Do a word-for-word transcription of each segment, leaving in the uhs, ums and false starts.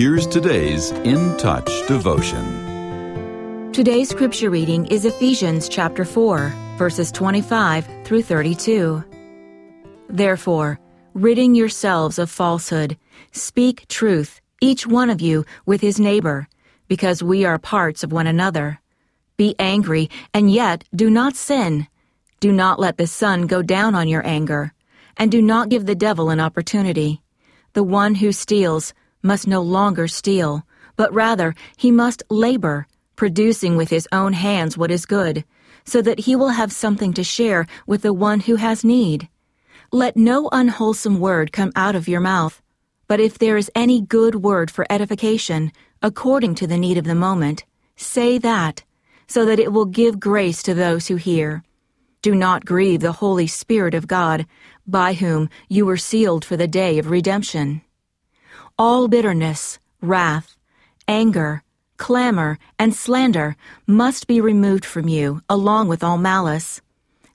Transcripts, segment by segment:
Here's today's In Touch devotion. Today's scripture reading is Ephesians chapter four, verses twenty-five through thirty-two. Therefore, ridding yourselves of falsehood, speak truth, each one of you with his neighbor, because we are parts of one another. Be angry, and yet do not sin. Do not let the sun go down on your anger, and do not give the devil an opportunity. The one who steals must no longer steal, but rather he must labor, producing with his own hands what is good, so that he will have something to share with the one who has need. Let no unwholesome word come out of your mouth, but if there is any good word for edification, according to the need of the moment, say that, so that it will give grace to those who hear. Do not grieve the Holy Spirit of God, by whom you were sealed for the day of redemption. All bitterness, wrath, anger, clamor, and slander must be removed from you, along with all malice.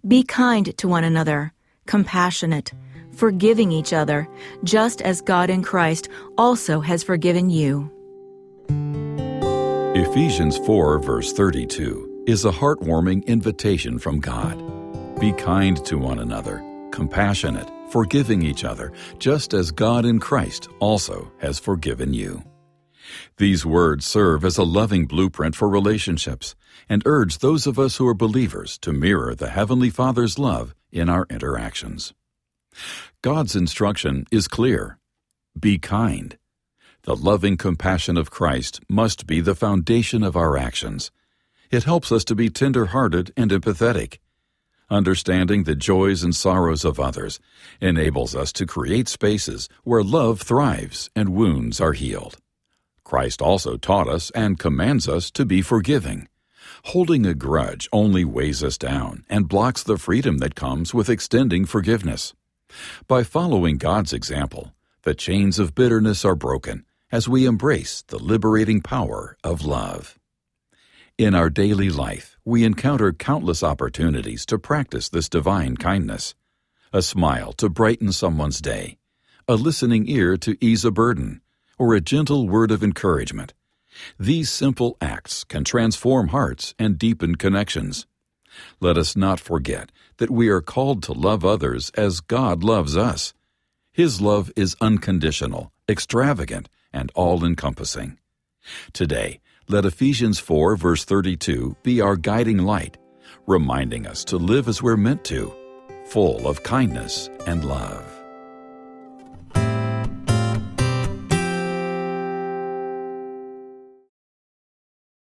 Be kind to one another, compassionate, forgiving each other, just as God in Christ also has forgiven you. Ephesians four, verse thirty-two, is a heartwarming invitation from God. Be kind to one another, compassionate, forgiving each other, just as God in Christ also has forgiven you. These words serve as a loving blueprint for relationships and urge those of us who are believers to mirror the Heavenly Father's love in our interactions. God's instruction is clear. Be kind. The loving compassion of Christ must be the foundation of our actions. It helps us to be tender-hearted and empathetic. Understanding the joys and sorrows of others enables us to create spaces where love thrives and wounds are healed. Christ also taught us and commands us to be forgiving. Holding a grudge only weighs us down and blocks the freedom that comes with extending forgiveness. By following God's example, the chains of bitterness are broken as we embrace the liberating power of love. In our daily life, we encounter countless opportunities to practice this divine kindness. A smile to brighten someone's day, a listening ear to ease a burden, or a gentle word of encouragement. These simple acts can transform hearts and deepen connections. Let us not forget that we are called to love others as God loves us. His love is unconditional, extravagant, and all-encompassing. Today, let Ephesians four, verse thirty-two, be our guiding light, reminding us to live as we're meant to, full of kindness and love.